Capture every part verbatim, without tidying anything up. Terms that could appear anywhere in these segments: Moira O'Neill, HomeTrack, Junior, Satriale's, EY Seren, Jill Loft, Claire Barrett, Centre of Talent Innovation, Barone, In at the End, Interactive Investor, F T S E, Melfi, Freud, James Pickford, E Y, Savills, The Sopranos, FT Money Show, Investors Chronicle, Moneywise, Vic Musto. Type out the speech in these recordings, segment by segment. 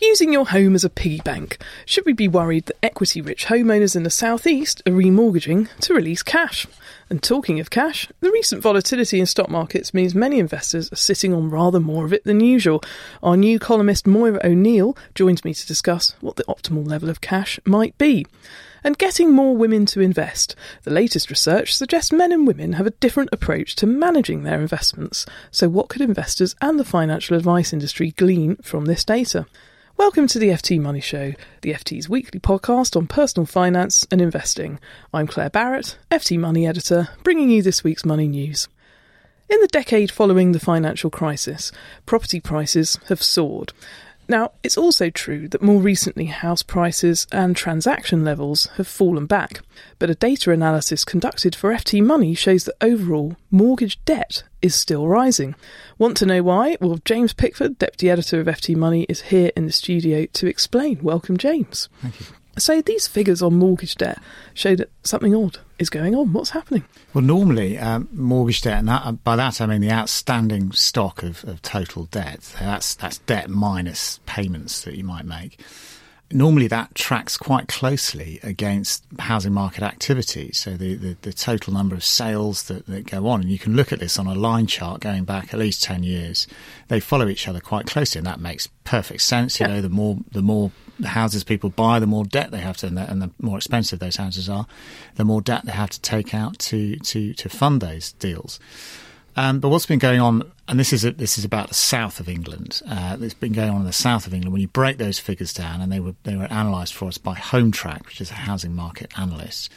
Using your home as a piggy bank, should we be worried that equity-rich homeowners in the southeast are remortgaging to release cash? And talking of cash, the recent volatility in stock markets means many investors are sitting on rather more of it than usual. Our new columnist Moira O'Neill joins me to discuss what the optimal level of cash might be. And getting more women to invest. The latest research suggests men and women have a different approach to managing their investments. So what could investors and the financial advice industry glean from this data? Welcome to the F T Money Show, the F T's weekly podcast on personal finance and investing. I'm Claire Barrett, F T Money editor, bringing you this week's money news. In the decade following the financial crisis, property prices have soared. Now, it's also true that more recently house prices and transaction levels have fallen back, but a data analysis conducted for F T Money shows that overall mortgage debt is still rising. Want to know why? Well, James Pickford, Deputy Editor of F T Money, is here in the studio to explain. Welcome, James. Thank you. So these figures on mortgage debt show that something odd is going on. What's happening? Well, normally um, mortgage debt, and that, by that I mean the outstanding stock of, of total debt. So that's, that's debt minus payments that you might make. Normally that tracks quite closely against housing market activity, so the, the, the total number of sales that, that go on. And you can look at this on a line chart going back at least ten years. They follow each other quite closely, and that makes perfect sense. You yeah. know, the more the more houses people buy, the more debt they have to, and the, and the more expensive those houses are, the more debt they have to take out to, to, to fund those deals. Um, but what's been going on, and this is a, this is about the south of England. Uh, it's been going on in the south of England. When you break those figures down, and they were they were analysed for us by HomeTrack, which is a housing market analyst,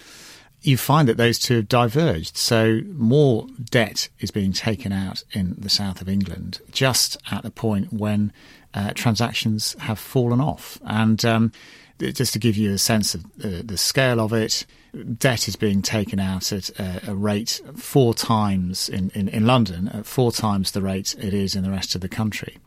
you find that those two have diverged. So more debt is being taken out in the south of England, just at the point when uh, transactions have fallen off. And um, just to give you a sense of uh, the scale of it, debt is being taken out at a, a rate four times in, in, in London, at four times the rate it is in the rest of the country.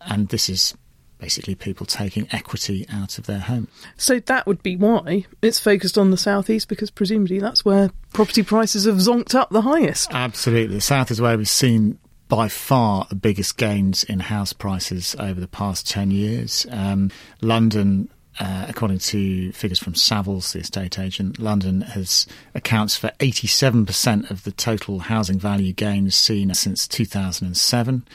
And this is basically people taking equity out of their home. So that would be why it's focused on the southeast, because presumably that's where property prices have zonked up the highest. Absolutely. The south is where we've seen by far the biggest gains in house prices over the past ten years. Um, London... Uh, according to figures from Savills, the estate agent, London has accounts for eighty-seven percent of the total housing value gains seen since two thousand seven.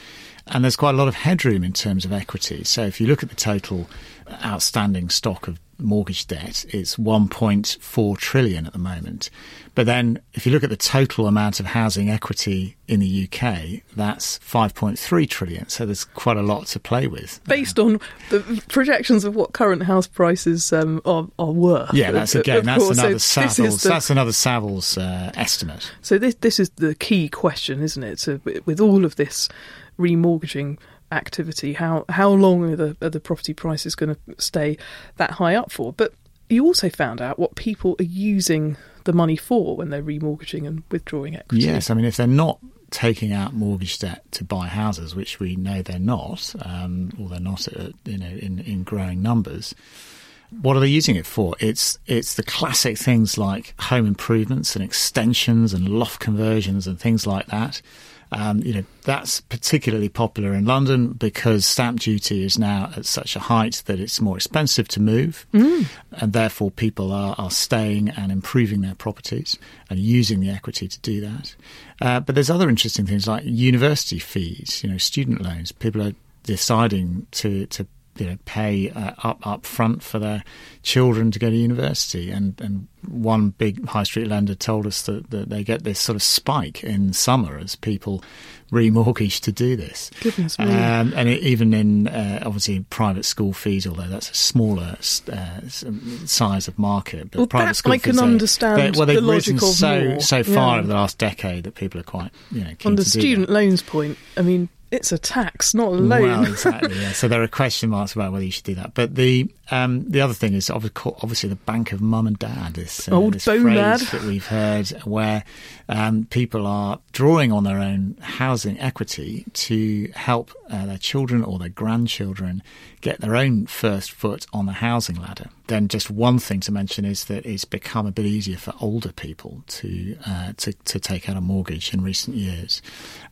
And there's quite a lot of headroom in terms of equity. So if you look at the total outstanding stock of mortgage debt, it's one point four trillion at the moment. But then if you look at the total amount of housing equity in the U K, that's five point three trillion. So there's quite a lot to play with. Based um, on the projections of what current house prices um, are, are worth. Yeah, that's again, that's, course, another so Savills, the, that's another Savills uh, estimate. So this, this is the key question, isn't it? So with all of this remortgaging activity, how how long are the, are the property prices going to stay that high up for? But you also found out what people are using the money for when they're remortgaging and withdrawing equity. Yes, I mean, if they're not taking out mortgage debt to buy houses, which we know they're not, um, or they're not, uh, you know, in, in growing numbers, what are they using it for? It's it's the classic things like home improvements and extensions and loft conversions and things like that. Um, you know, that's particularly popular in London because stamp duty is now at such a height that it's more expensive to move, mm. and therefore people are, are staying and improving their properties and using the equity to do that. Uh, but there's other interesting things like university fees, you know, student loans. People are deciding to, to you know, pay uh, up up front for their children to go to university. And, and one big high street lender told us that, that they get this sort of spike in summer as people remortgage to do this. Goodness me. Um, and it, even in, uh, obviously, in private school fees, although that's a smaller uh, size of market. But well, private that school I fees can are, understand well, they've the risen so, so far yeah. over the last decade that people are quite, you know, keen on the to student do that. Loans point, I mean... It's a tax, not a loan. Well, exactly, yeah. So there are question marks about whether you should do that. But the um, the other thing is obviously the bank of mum and dad. This, uh, Old this phrase dad. That we've heard where um, people are drawing on their own housing equity to help uh, their children or their grandchildren get their own first foot on the housing ladder. Then just one thing to mention is that it's become a bit easier for older people to uh, to, to take out a mortgage in recent years,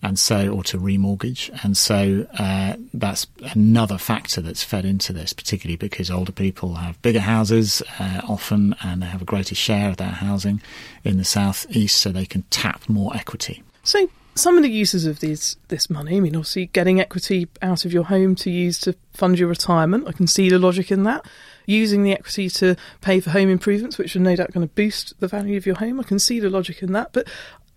and so or to remortgage, and so uh, that's another factor that's fed into this, particularly because older people have bigger houses uh, often, and they have a greater share of that housing in the southeast, so they can tap more equity. So. Some of the uses of these this money, I mean, obviously getting equity out of your home to use to fund your retirement. I can see the logic in that. Using the equity to pay for home improvements, which are no doubt going to boost the value of your home. I can see the logic in that. But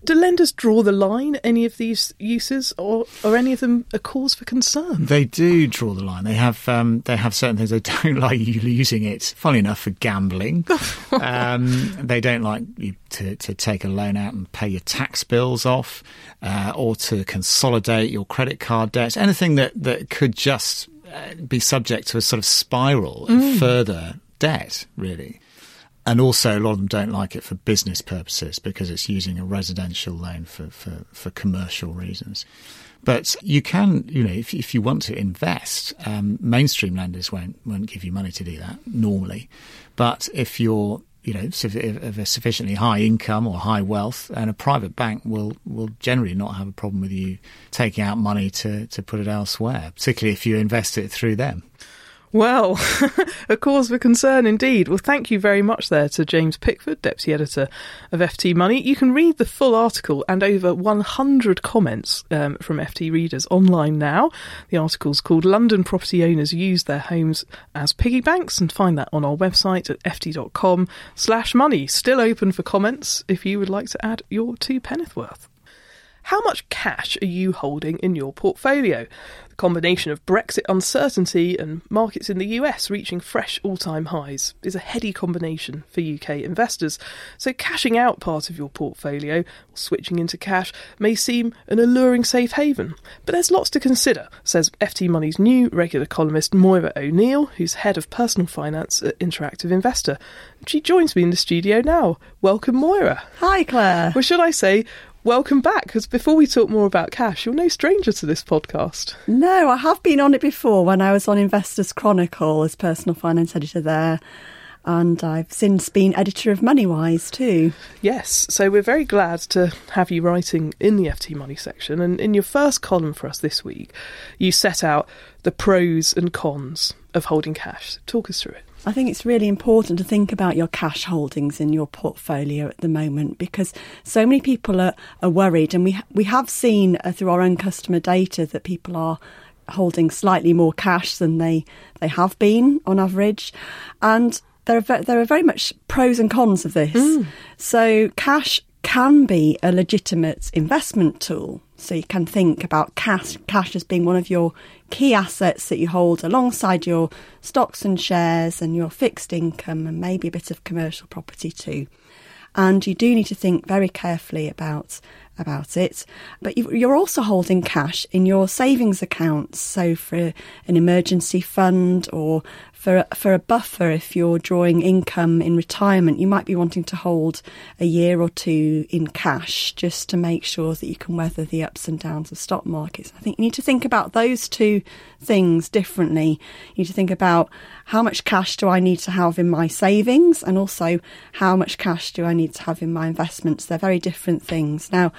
do lenders draw the line, any of these uses, or are any of them a cause for concern? They do draw the line. They have um, they have certain things. They don't like you using it, funnily enough, for gambling. um, they don't like you to, to take a loan out and pay your tax bills off, uh, or to consolidate your credit card debts, anything that, that could just be subject to a sort of spiral of mm. further debt, really. And also a lot of them don't like it for business purposes because it's using a residential loan for, for, for commercial reasons. But you can, you know, if if you want to invest, um, mainstream lenders won't won't give you money to do that normally. But if you're, you know, of a sufficiently high income or high wealth, and a private bank will, will generally not have a problem with you taking out money to, to put it elsewhere, particularly if you invest it through them. Well, a cause for concern indeed. Well, thank you very much there to James Pickford, Deputy Editor of F T Money. You can read the full article and over one hundred comments um, from F T readers online now. The article's called London Property Owners Use Their Homes as Piggy Banks, and find that on our website at ft.com slash money. Still open for comments if you would like to add your two penneth worth. How much cash are you holding in your portfolio? The combination of Brexit uncertainty and markets in the U S reaching fresh all-time highs is a heady combination for U K investors. So cashing out part of your portfolio, or switching into cash, may seem an alluring safe haven. But there's lots to consider, says F T Money's new regular columnist Moira O'Neill, who's head of personal finance at Interactive Investor. She joins me in the studio now. Welcome, Moira. Hi, Claire. Or should I say... welcome back, because before we talk more about cash, you're no stranger to this podcast. No, I have been on it before when I was on Investors Chronicle as personal finance editor there. And I've since been editor of Moneywise too. Yes, so we're very glad to have you writing in the F T Money section. And in your first column for us this week, you set out the pros and cons of holding cash. Talk us through it. I think it's really important to think about your cash holdings in your portfolio at the moment, because so many people are, are worried, and we we have seen uh, through our own customer data that people are holding slightly more cash than they, they have been on average. And there are, there are very much pros and cons of this. Mm. So cash can be a legitimate investment tool. So you can think about cash, cash as being one of your key assets that you hold alongside your stocks and shares and your fixed income and maybe a bit of commercial property too. And you do need to think very carefully about about it. But you're also holding cash in your savings accounts, so for an emergency fund or for a, for a buffer if you're drawing income in retirement. You might be wanting to hold a year or two in cash just to make sure that you can weather the ups and downs of stock markets. I think you need to think about those two things differently. You need to think about how much cash do I need to have in my savings, and also how much cash do I need to have in my investments. They're very different things. Now,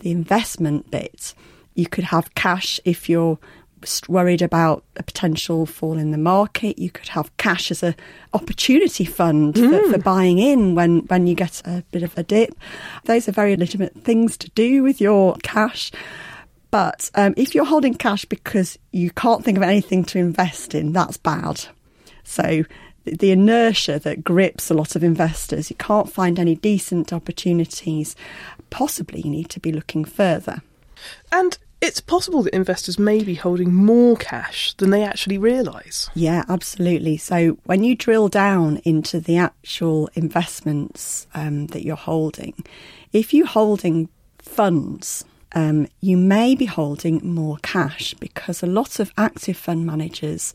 the investment bit, you could have cash if you're worried about a potential fall in the market. You could have cash as a opportunity fund mm. for, for buying in when, when you get a bit of a dip. Those are very legitimate things to do with your cash. But um, if you're holding cash because you can't think of anything to invest in, that's bad. So the inertia that grips a lot of investors, you can't find any decent opportunities. Possibly you need to be looking further. And it's possible that investors may be holding more cash than they actually realise. Yeah, absolutely. So when you drill down into the actual investments um, that you're holding, if you're holding funds, um, you may be holding more cash because a lot of active fund managers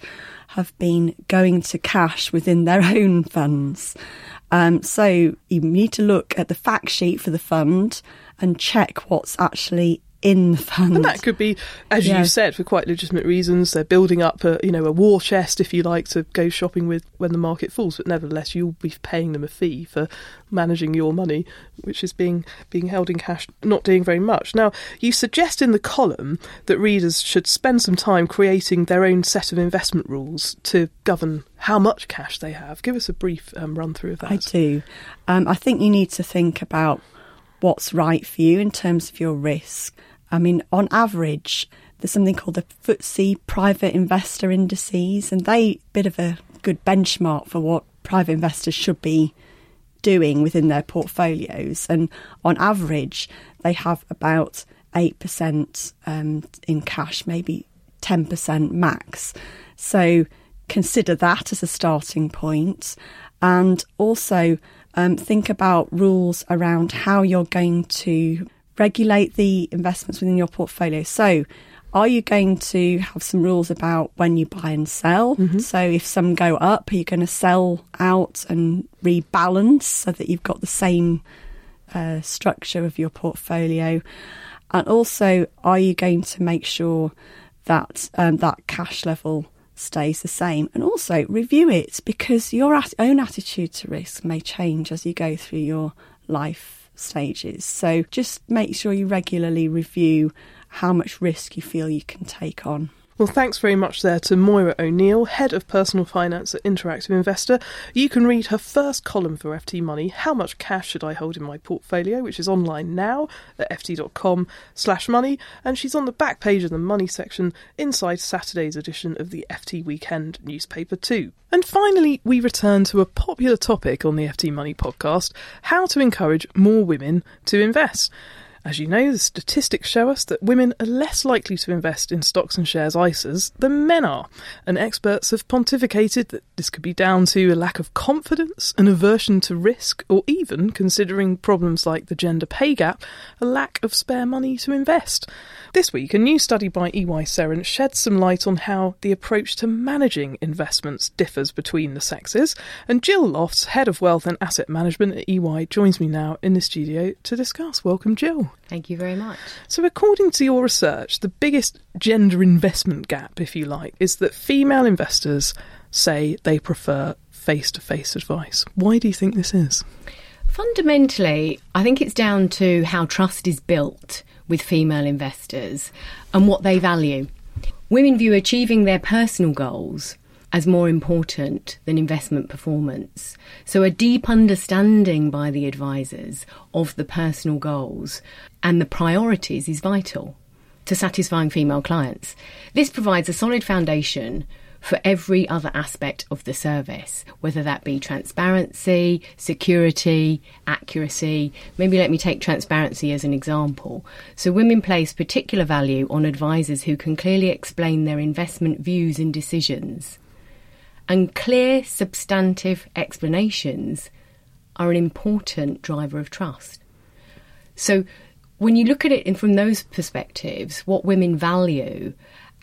have been going to cash within their own funds. Um, so you need to look at the fact sheet for the fund and check what's actually in the fund. And that could be, as yeah. you said, for quite legitimate reasons. They're building up a, you know, a war chest, if you like, to go shopping with when the market falls. But nevertheless, you'll be paying them a fee for managing your money, which is being being held in cash, not doing very much. Now, you suggest in the column that readers should spend some time creating their own set of investment rules to govern how much cash they have. Give us a brief um, run through of that. I do. Um, I think you need to think about what's right for you in terms of your risk. I mean, on average, there's something called the F T S E Private Investor Indices, and they bit of a good benchmark for what private investors should be doing within their portfolios. And on average, they have about eight percent um, in cash, maybe ten percent max. So consider that as a starting point. And also um, think about rules around how you're going to regulate the investments within your portfolio. So are you going to have some rules about when you buy and sell? Mm-hmm. So if some go up, are you going to sell out and rebalance so that you've got the same uh, structure of your portfolio? And also, are you going to make sure that um, that cash level stays the same? And also review it, because your at- own attitude to risk may change as you go through your life stages. So just make sure you regularly review how much risk you feel you can take on. Well, thanks very much there to Moira O'Neill, Head of Personal Finance at Interactive Investor. You can read her first column for F T Money, How Much Cash Should I Hold in My Portfolio?, which is online now at ft.com slash money. And she's on the back page of the money section inside Saturday's edition of the F T Weekend newspaper too. And finally, we return to a popular topic on the F T Money podcast, how to encourage more women to invest. As you know, the statistics show us that women are less likely to invest in stocks and shares I S As than men are, and experts have pontificated that this could be down to a lack of confidence, an aversion to risk, or even, considering problems like the gender pay gap, a lack of spare money to invest. This week, a new study by E Y Seren sheds some light on how the approach to managing investments differs between the sexes, and Jill Loft, Head of Wealth and Asset Management at E Y, joins me now in the studio to discuss. Welcome, Jill. Thank you very much. So according to your research, the biggest gender investment gap, if you like, is that female investors say they prefer face-to-face advice. Why do you think this is? Fundamentally, I think it's down to how trust is built with female investors and what they value. Women view achieving their personal goals as more important than investment performance. So a deep understanding by the advisors of the personal goals and the priorities is vital to satisfying female clients. This provides a solid foundation for every other aspect of the service, whether that be transparency, security, accuracy. Maybe let me take transparency as an example. So women place particular value on advisors who can clearly explain their investment views and decisions. And clear, substantive explanations are an important driver of trust. So when you look at it from those perspectives, what women value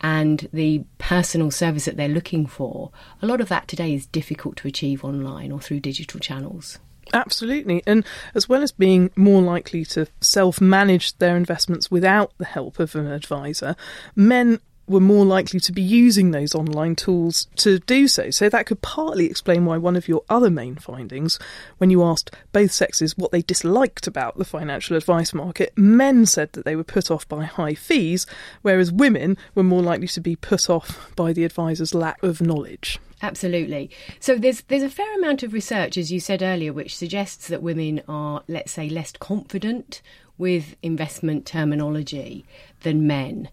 and the personal service that they're looking for, a lot of that today is difficult to achieve online or through digital channels. Absolutely. And as well as being more likely to self-manage their investments without the help of an advisor, men were more likely to be using those online tools to do so. So that could partly explain why one of your other main findings, when you asked both sexes what they disliked about the financial advice market, men said that they were put off by high fees, whereas women were more likely to be put off by the advisor's lack of knowledge. Absolutely. So there's there's a fair amount of research, as you said earlier, which suggests that women are, let's say, less confident with investment terminology than men.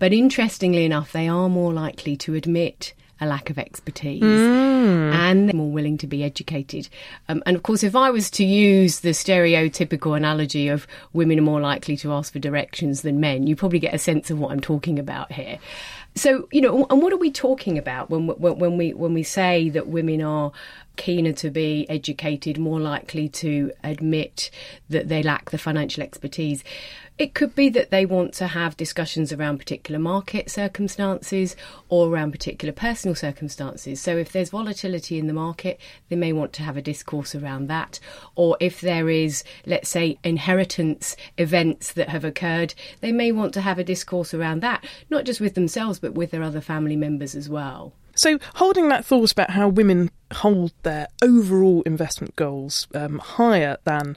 But interestingly enough, they are more likely to admit a lack of expertise mm. and they're more willing to be educated. Um, and of course, if I was to use the stereotypical analogy of women are more likely to ask for directions than men, you probably get a sense of what I'm talking about here. So, you know, and what are we talking about when when we when we say that women are keener to be educated, more likely to admit that they lack the financial expertise? It could be that they want to have discussions around particular market circumstances or around particular personal circumstances. So if there's volatility in the market, they may want to have a discourse around that. Or if there is, let's say, inheritance events that have occurred, they may want to have a discourse around that, not just with themselves, but with their other family members as well. So holding that thought about how women hold their overall investment goals um, higher than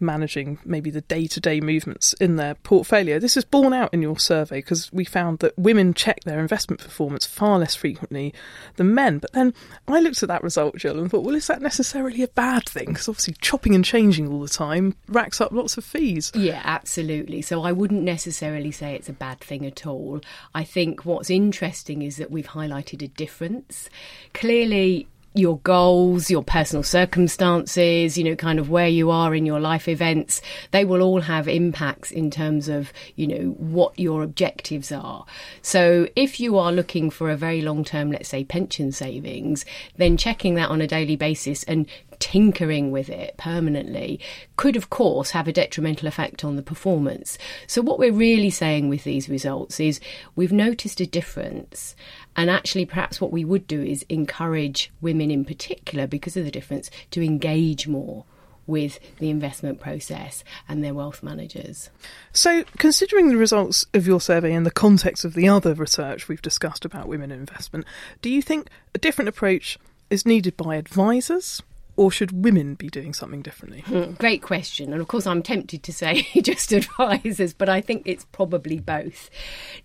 managing maybe the day-to-day movements in their portfolio, this is borne out in your survey because we found that women check their investment performance far less frequently than men. But then I looked at that result, Jill, and thought, well, is that necessarily a bad thing? Because obviously chopping and changing all the time racks up lots of fees. Yeah, absolutely. So I wouldn't necessarily say it's a bad thing at all. I think what's interesting is that we've highlighted a difference. Clearly, your goals, your personal circumstances, you know, kind of where you are in your life events, they will all have impacts in terms of, you know, what your objectives are. So if you are looking for a very long term, let's say, pension savings, then checking that on a daily basis and tinkering with it permanently could, of course, have a detrimental effect on the performance. So what we're really saying with these results is we've noticed a difference. And actually, perhaps what we would do is encourage women in particular, because of the difference, to engage more with the investment process and their wealth managers. So considering the results of your survey in the context of the other research we've discussed about women in investment, do you think a different approach is needed by advisors? Or should women be doing something differently? Mm, great question. And of course, I'm tempted to say just advisors, but I think it's probably both.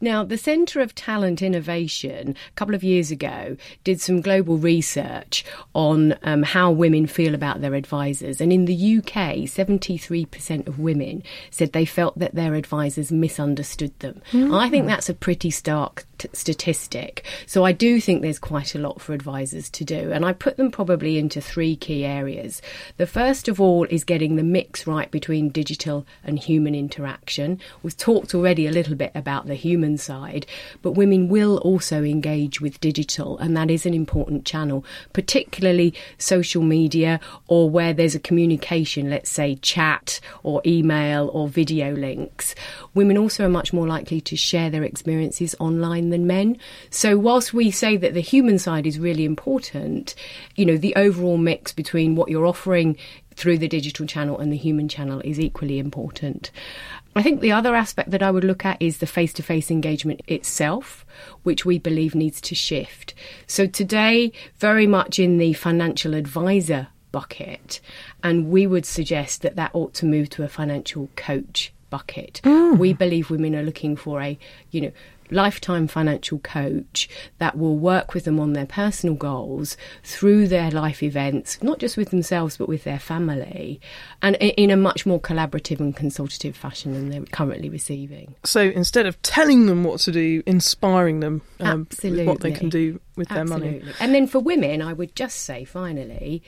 Now, the Centre of Talent Innovation, a couple of years ago, did some global research on um, how women feel about their advisors. And in the U K, seventy-three percent of women said they felt that their advisors misunderstood them. Mm. I think that's a pretty stark t- statistic. So I do think there's quite a lot for advisors to do. And I put them probably into three key areas. The first of all is getting the mix right between digital and human interaction. We've talked already a little bit about the human side, but women will also engage with digital, and that is an important channel, particularly social media or where there's a communication, let's say chat or email or video links. Women also are much more likely to share their experiences online than men. So whilst we say that the human side is really important, you know, the overall mix between between what you're offering through the digital channel and the human channel is equally important. I think the other aspect that I would look at is the face-to-face engagement itself, which we believe needs to shift. So today, very much in the financial advisor bucket, and we would suggest that that ought to move to a financial coach bucket. Mm. We believe women are looking for a, you know, lifetime financial coach that will work with them on their personal goals through their life events, not just with themselves but with their family, and in a much more collaborative and consultative fashion than they're currently receiving. So instead of telling them what to do, inspiring them um, with what they can do with Absolutely. Their money. And then for women, I would just say finally,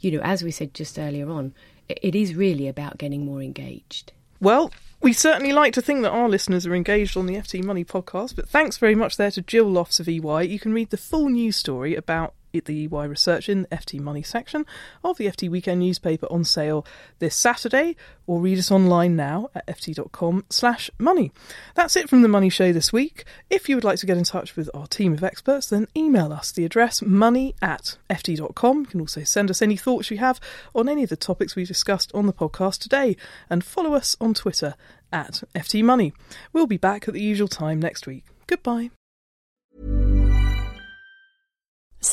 you know, as we said just earlier on, it is really about getting more engaged. Well, we certainly like to think that our listeners are engaged on the F T Money podcast, but thanks very much there to Jill Loft of E Y. You can read the full news story about the E Y research in the F T Money section of the F T Weekend newspaper on sale this Saturday, or read us online now at ft.com slash money. That's it from The Money Show this week. If you would like to get in touch with our team of experts, then email us the address money at ft.com. You can also send us any thoughts you have on any of the topics we discussed on the podcast today, and follow us on Twitter at F T Money. We'll be back at the usual time next week. Goodbye.